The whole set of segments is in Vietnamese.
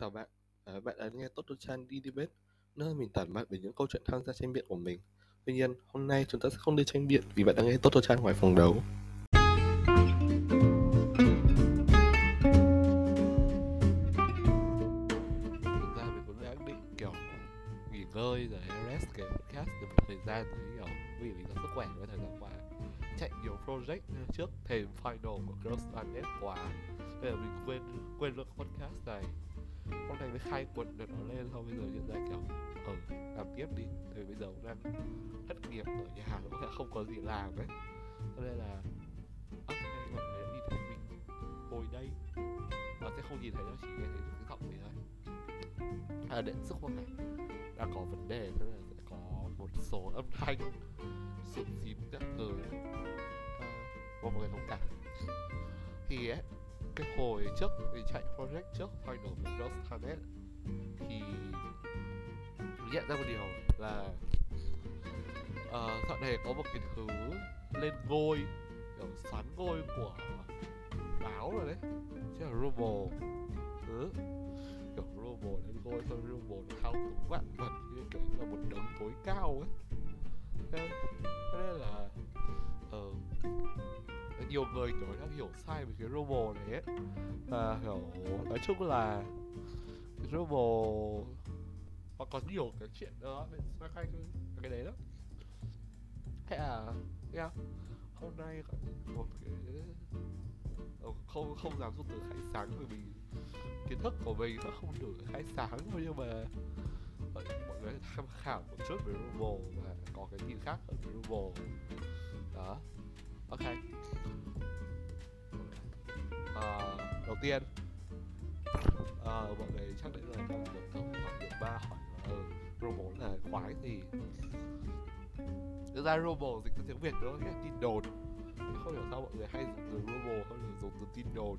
Chào bạn, bạn đã nghe Toto Chan đi debate, nơi mình tản mạn về những câu chuyện tham gia tranh biện của mình. Tuy nhiên, hôm nay chúng ta sẽ không đi tranh biện vì bạn đã nghe Toto Chan ngoài phòng đấu. Thực ra mình cũng đã định kiểu nghỉ ngơi rồi rest cái podcast được một thời gian rồi, kiểu vì mình có sức khỏe với thời gian qua, chạy nhiều project trước thềm final của Girls Planet quá. Bây giờ mình quên luôn podcast này. Con này mới khai quật được nó lên thôi, bây giờ nhận ra kiểu làm tiếp đi. Thì bây giờ cũng đang thất nghiệp ở nhà, cũng là không có gì làm ấy. Cho nên là cái này mình đi thấy mình hồi đây nó sẽ không nhìn thấy, nó chỉ nghe thấy cái giọng này thôi. Đến sức khỏe đã có vấn đề, thế là sẽ có một số âm thanh sụt xín các thứ, mong mọi người thông cảm. Thì ấy, cái hồi trước mình chạy project trước final của Girls Planet thì mình nhận ra một điều là dạo này có một cái thứ lên ngôi, kiểu xoắn ngôi của báo rồi đấy, chứ là Rubble. Kiểu Rubble lên ngôi, xong Rubble thao túng vạn vật như kiểu là một đống tối cao ấy. Thế nên là nhiều người kiểu đang hiểu sai về cái Rubble này ấy. Hiểu nói chung là cái Rubble nó có nhiều cái chuyện đó về xoay quanh cái đấy đó. Thế à, yeah. Hôm nay có một cái không dám dùng từ khai sáng bởi vì kiến thức của mình nó không đủ khai sáng, nhưng mà mọi người tham khảo một chút về Rubble và có cái tin khác ở về Rubble đó. Ok, đầu tiên mọi người chắc đấy là trong tập thông hỏi được 3 hỏi là Rubble là khoái gì. Thực ra Rubble dịch ra tiếng Việt nó là tin đồn, không hiểu sao mọi người hay dùng từ Rubble hơn là dùng từ tin đồn.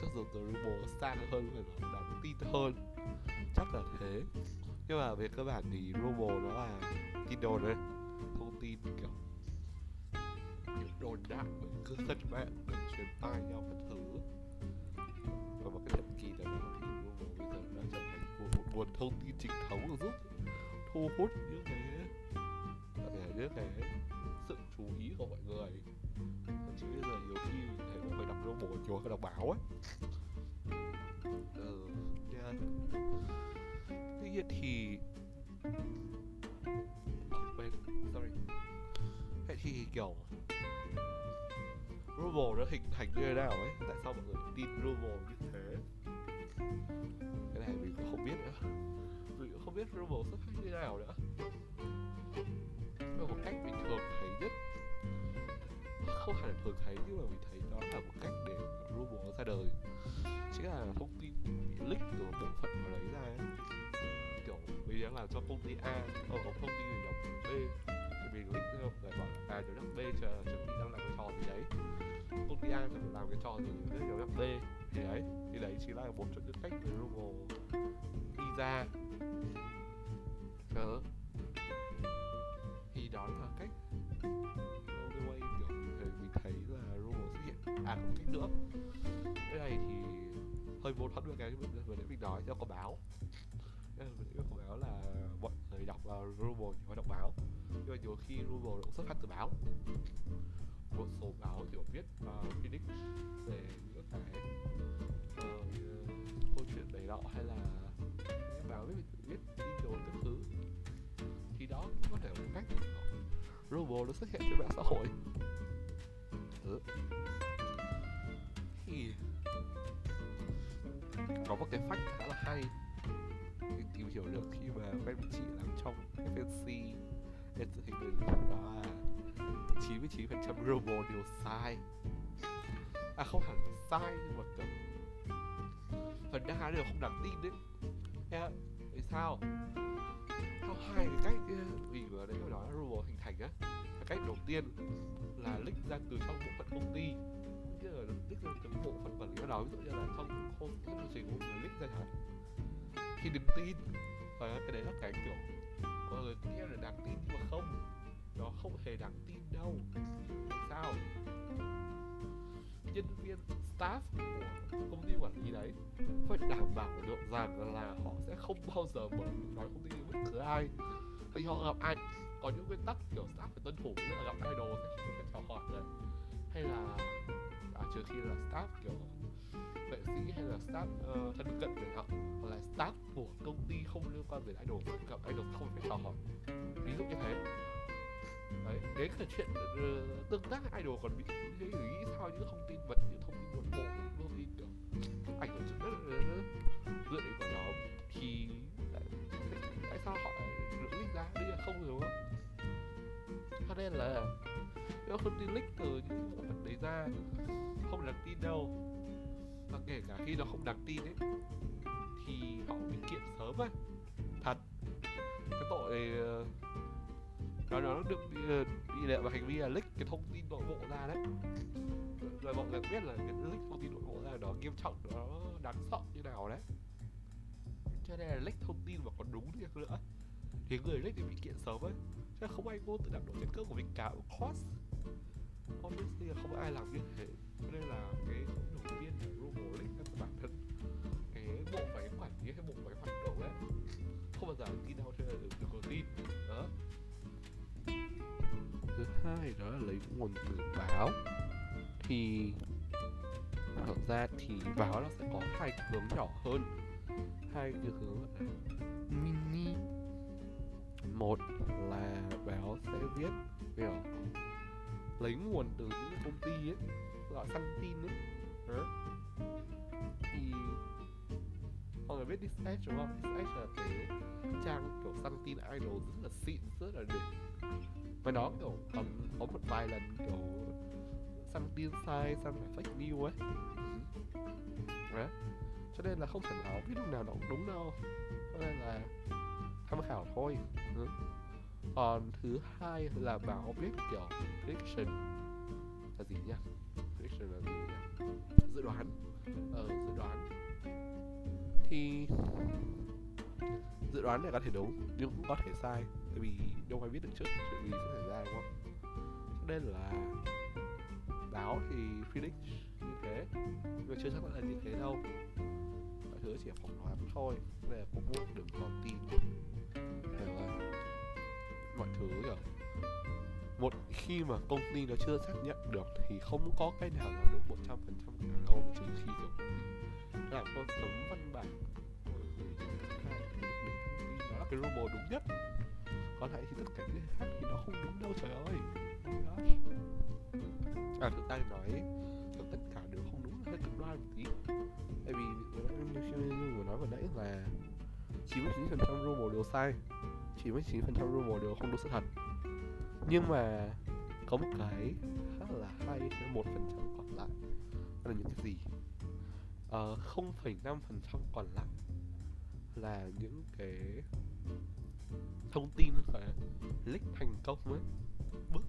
Chắc dùng từ Rubble sang hơn, phải là đáng tin hơn, chắc là thế. Nhưng mà về cơ bản thì Rubble nó là tin đồn đấy, thông tin kiểu đồn đại với cư dân mạng để truyền tai nhau các thứ. Và một cái nhiệm kỳ nào đó thì Rubble bây giờ đã trở thành một nguồn thông tin chính thống giúp thu hút những cái sự chú ý của mọi người. Thậm chí bây giờ nhiều khi thấy mọi người đọc Rubble nhiều hơn đọc báo ấy. Tuy nhiên thì Vậy thì kiểu Rubble nó hình thành như thế nào ấy, tại sao mọi người tin Rubble như thế? Cái này mình cũng không biết nữa, mình cũng không biết Rubble xuất phát như thế nào nữa. Nhưng mà một cách mình thường thấy nhất, không hẳn là thường thấy, nhưng mà mình thấy đó là một cách để Rubble ra đời, chính là thông tin bị leak từ một bộ phận nó lấy ra ấy. Kiểu mình đang làm cho công ty A, có thông tin mình đọc B thì mình leak ra, người bảo là nhóm B chuẩn bị đang làm cái trò gì đấy, công ty A chuẩn làm cái trò gì với nhóm B thì đấy, thì đấy chỉ là một trong những cách để Rubble đi ra. Thì đó là cách the way kiểu mình thấy là Rubble xuất hiện. Một cách nữa, cái này thì hơi mâu thuẫn với cái vừa nãy mình nói, cho có báo. Báo là mọi người đọc Rubble nhiều hơn đọc báo, nhưng mà nhiều khi Rubble cũng xuất phát từ báo. Một số báo kiểu viết Phoenix về những cái câu chuyện đầy lọ, hay là những báo viết tin đồn các thứ. Thì đó cũng có thể là một cách Rubble nó xuất hiện trên mạng xã hội. Thì có một cái fact khá là hay mình tìm hiểu được khi mà bên chị làm trong FNC Entertainment, đó là 99% Rubble đều sai. Không hẳn sai, nhưng mà kiểu phần đa đều không đáng tin đấy. Tại sao? Theo hai cái cách vì vừa đấy nói là Rubble hình thành á. Cái cách đầu tiên là leak ra từ trong bộ phận công ty, như là leak ra từ bộ phận quản lý nào đó, ví dụ như là trong chương trình của người leak ra hả? Thì đừng tin. Và cái đấy là cái kiểu mọi người nghe là đáng tin, nhưng mà không, nó không hề đáng tin đâu. Tại sao? nhân viên staff của công ty quản lý đấy phải đảm bảo được rằng là họ sẽ không bao giờ mở nói công ty bất cứ ai. Thì họ gặp ai có những nguyên tắc kiểu staff phải tuân thủ, như là gặp idol thì không phải chào hỏi đấy, hay là trừ khi là staff kiểu vệ sĩ hay là staff thân cận với họ, hoặc là staff của công ty không liên quan đến idol, gặp idol không phải chào hỏi, ví dụ như thế. Đấy, đến cái chuyện tương tác idol còn bị lý sao những thông tin vật, những thông tin nguồn bộ, những thông tin kiểu ảnh hưởng trực tiếp dựa đến của nhóm thì tại sao họ được leak ra bây giờ không, hiểu không? Cho nên là nếu không tin leak từ những bộ phận đấy ra không đáng tin đâu, và kể cả khi nó không đáng tin ấy thì họ bị kiện sớm ấy, thật cái tội này, nó được bị lệ vào hành vi là leak cái thông tin nội bộ ra đấy. Rồi mọi người biết là cái leak thông tin nội bộ ra nó nghiêm trọng, nó đáng sợ như nào đấy. Cho nên là leak thông tin mà còn đúng việc nữa thì người leak thì bị kiện sớm ấy. Chứ không ai vô tự đảm bảo cái cước của mình cả, cost obviously là không ai làm như thế. Cho nên là cái ứng viên của Rubble leak là bản thân cái bộ máy quản lý hay bộ máy hoạt động ấy không bao giờ tin đâu, cho nên là đừng có tin đó. Thứ hai đó là lấy nguồn từ báo. Thì thật ra thì báo nó sẽ có hai cái hướng nhỏ hơn, hai cái hướng gọi là mini. Một là báo sẽ viết kiểu lấy nguồn từ những công ty ấy, gọi săn tin ấy. Thì mọi người biết Dispatch đúng không? Dispatch là cái trang kiểu săn tin idol rất là xịn, rất là đỉnh. Và nó kiểu còn có một vài lần kiểu săn tin sai, săn phải fake news ấy. Đấy. Cho nên là không thể nào biết lúc nào nó cũng đúng đâu. Cho nên là tham khảo thôi. Còn thứ hai là báo biết kiểu prediction là gì nhỉ? Prediction là gì nhỉ? Dự đoán. Dự đoán. Thì dự đoán này có thể đúng nhưng cũng có thể sai, tại vì đâu ai biết được trước chuyện gì sẽ xảy ra đúng không? Cho nên là báo thì predict như thế, nhưng mà chưa chắc là như thế đâu. Mọi thứ chỉ là phỏng đoán thôi, nên là cũng đừng có tin. Nên là mọi thứ kiểu một khi mà công ty nó chưa xác nhận được thì không có cái nào nó đúng 100% cả đâu, trừ khi kiểu làm con tấm văn bản đó là cái Rubble đúng nhất. Còn lại thì tất cả những khác thì nó không đúng đâu, trời ơi. Thực ra nói tất cả đều không đúng là hơi cực đoan một tí. Tại vì như nói vừa nãy là 99% Rubble đều sai, 99% Rubble đều không đúng sự thật. Nhưng mà có một cái khá là hay, 1% còn lại là những cái gì? 0,5% còn lại là những cái thông tin phải leak thành công ấy, bước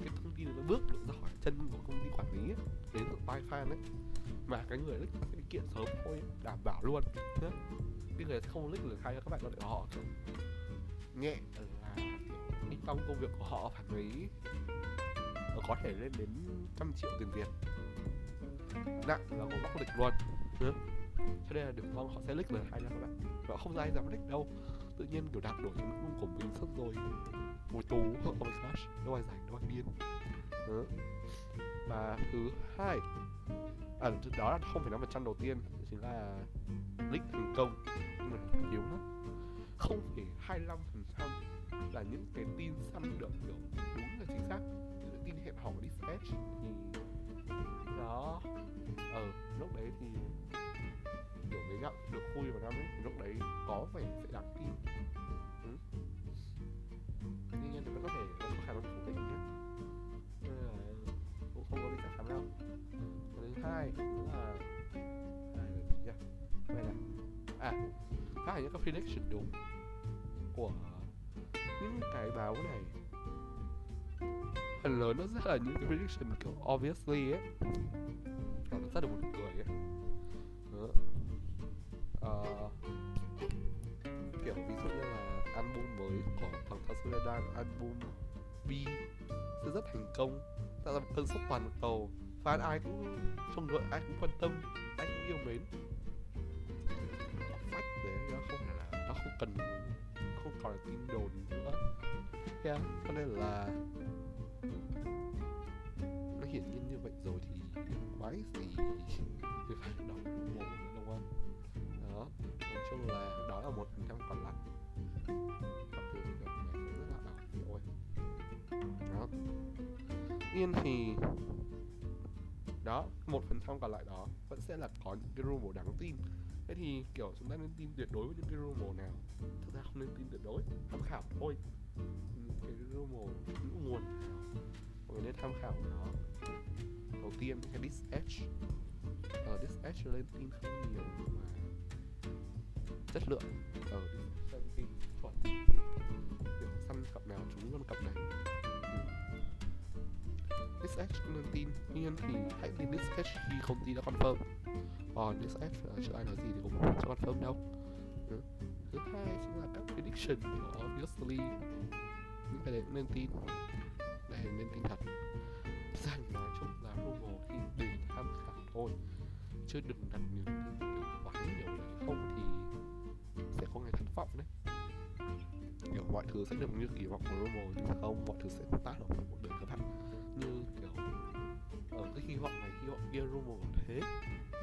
cái thông tin nó bước được ra khỏi chân của công ty quản lý ấy, đến được tai fan ấy, mà cái người leak sẽ bị kiện sớm thôi, đảm bảo luôn. Cái người sẽ không leak lời khai cho các bạn, có để họ nhẹ là đi trong công việc của họ phản ấy có thể lên đến 100 triệu tiền Việt, nặng là có bóc lịch luôn. Cho nên là đừng mong họ sẽ leak lời khai cho các bạn, và không ai dám leak đâu. Tự nhiên kiểu đạt đổi chứng minh của mình sắp rồi ngồi tù hoặc không crash, đâu ai giải, đâu ai điên. Và thứ hai đó là 0,5% đầu tiên chính là leak thành công, nhưng mà yếu lắm. 0,25% là những cái tin săn được kiểu đúng là chính xác, những tin hẹn hò của Dispatch thì nó lúc đấy thì kiểu mấy gạo được khui vào năm ấy, thì lúc đấy có vẻ sẽ đáng tin. Tuy nhiên thì vẫn có thể vẫn có khả năng phủ định nhé, nên là cũng không có bị chắc chắn đâu. Cái thứ hai đó là gì nhỉ? Đây là các những cái prediction đúng của những cái báo này phần lớn nó rất là những cái prediction kiểu obviously ấy, nó rất là buồn cười ấy. Kiểu ví dụ như là album mới của thằng Toto Chan, album B sẽ rất thành công, tạo ra một cơn sốc toàn cầu Fan ai cũng trông đợi, ai cũng quan tâm, ai cũng yêu mến. Phách đấy, nó không cần, không còn là tin đồn nữa. Yeah, cho nên là nó hiển nhiên như vậy rồi thì quái gì thì phải đồng bộ nữa, đúng không? Đó, nói chung là đó là 1% còn lại. Yên thì đó, 1% còn lại đó vẫn sẽ là có những cái rumor đáng tin. Thế thì kiểu chúng ta nên tin tuyệt đối với những cái rumor nào? Thực ra không nên tin tuyệt đối, tham khảo thôi. Cái rumor những nguồn mình nên tham khảo nó. Đầu tiên cái Dispatch, Dispatch lên tin không nhiều mà chất lượng. Dispatch tin chuẩn, kiểu săn cặp nào trúng con cặp này. Dispatch cũng nên tin, tuy nhiên thì hãy tin Dispatch khi không tin đã confirm. Còn Dispatch chưa ai nói gì thì cũng chưa confirm đâu. Thứ hai chính là các prediction của obviously, những cái đấy cũng nên tin, này nên tin thật. Rằng nói chung là Google thì đừng tham khảo thôi, chứ đừng đặt niềm tin vào quá nhiều đấy, không thì sẽ có ngày thất vọng đấy. Kiểu mọi thứ sẽ được như kỳ vọng của Google nhưng không, mọi thứ sẽ tác động vào cuộc đời các bạn. Như kiểu ở cái hy vọng này, hy vọng kia, rumor thế,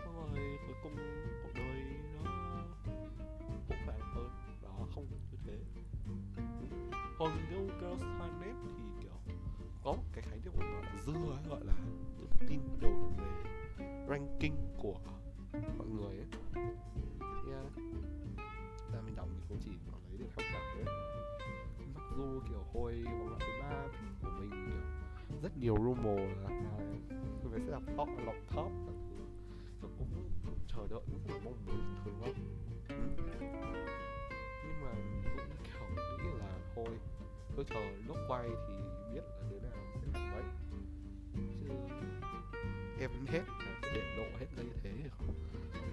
xong rồi cuối cùng cuộc đời nó cũng vàng hơn, đó không như thế. Còn Girls Time Map thì kiểu có một cái khái niệm gọi là dưa, gọi là tin đồn về ranking của mọi người ấy. Yeah, ta mình đọc thì cũng chỉ nó lấy được tham khảo đấy. Mặc dù kiểu hồi vòng loại thứ 3 của mình kiểu rất nhiều rumor là sẽ đọc top và lọc top các thứ, tôi cũng chờ đợi rất là mong muốn thứ lắm. Nhưng mà cũng kiểu nghĩ là thôi, tôi chờ lúc quay thì biết là đứa nào sẽ làm mấy, chứ em hết là sẽ để lộ hết như thế,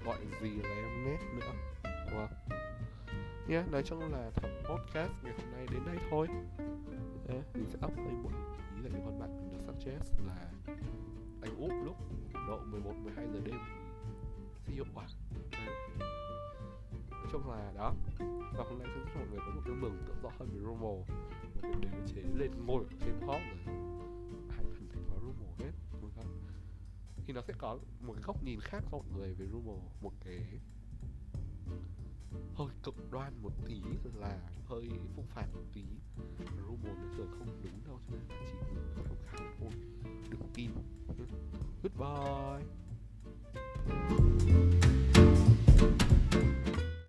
gọi gì là em nét nữa, đúng không? Yeah, nói chung là tập podcast ngày hôm nay đến đây thôi. Mình sẽ up lên một ý là con bạn mình được suggest là anh úp lúc độ 11-12 giờ đêm sẽ hiệu quả. Nói chung là đó, và hôm nay sẽ giúp mọi người có một cái mường tượng rõ hơn về rumor, một cái đế chế lên ngôi ở trên hot rồi hãy thần thành vào rumor hết, đúng không? Thì nó sẽ có một cái góc nhìn khác cho mọi người về rumor, một cái hơi cực đoan một tí, là hơi phụ phản một tí. Rumor nó thường không đúng đâu, cho nên chỉ tham khảo thôi, đừng tin. Goodbye.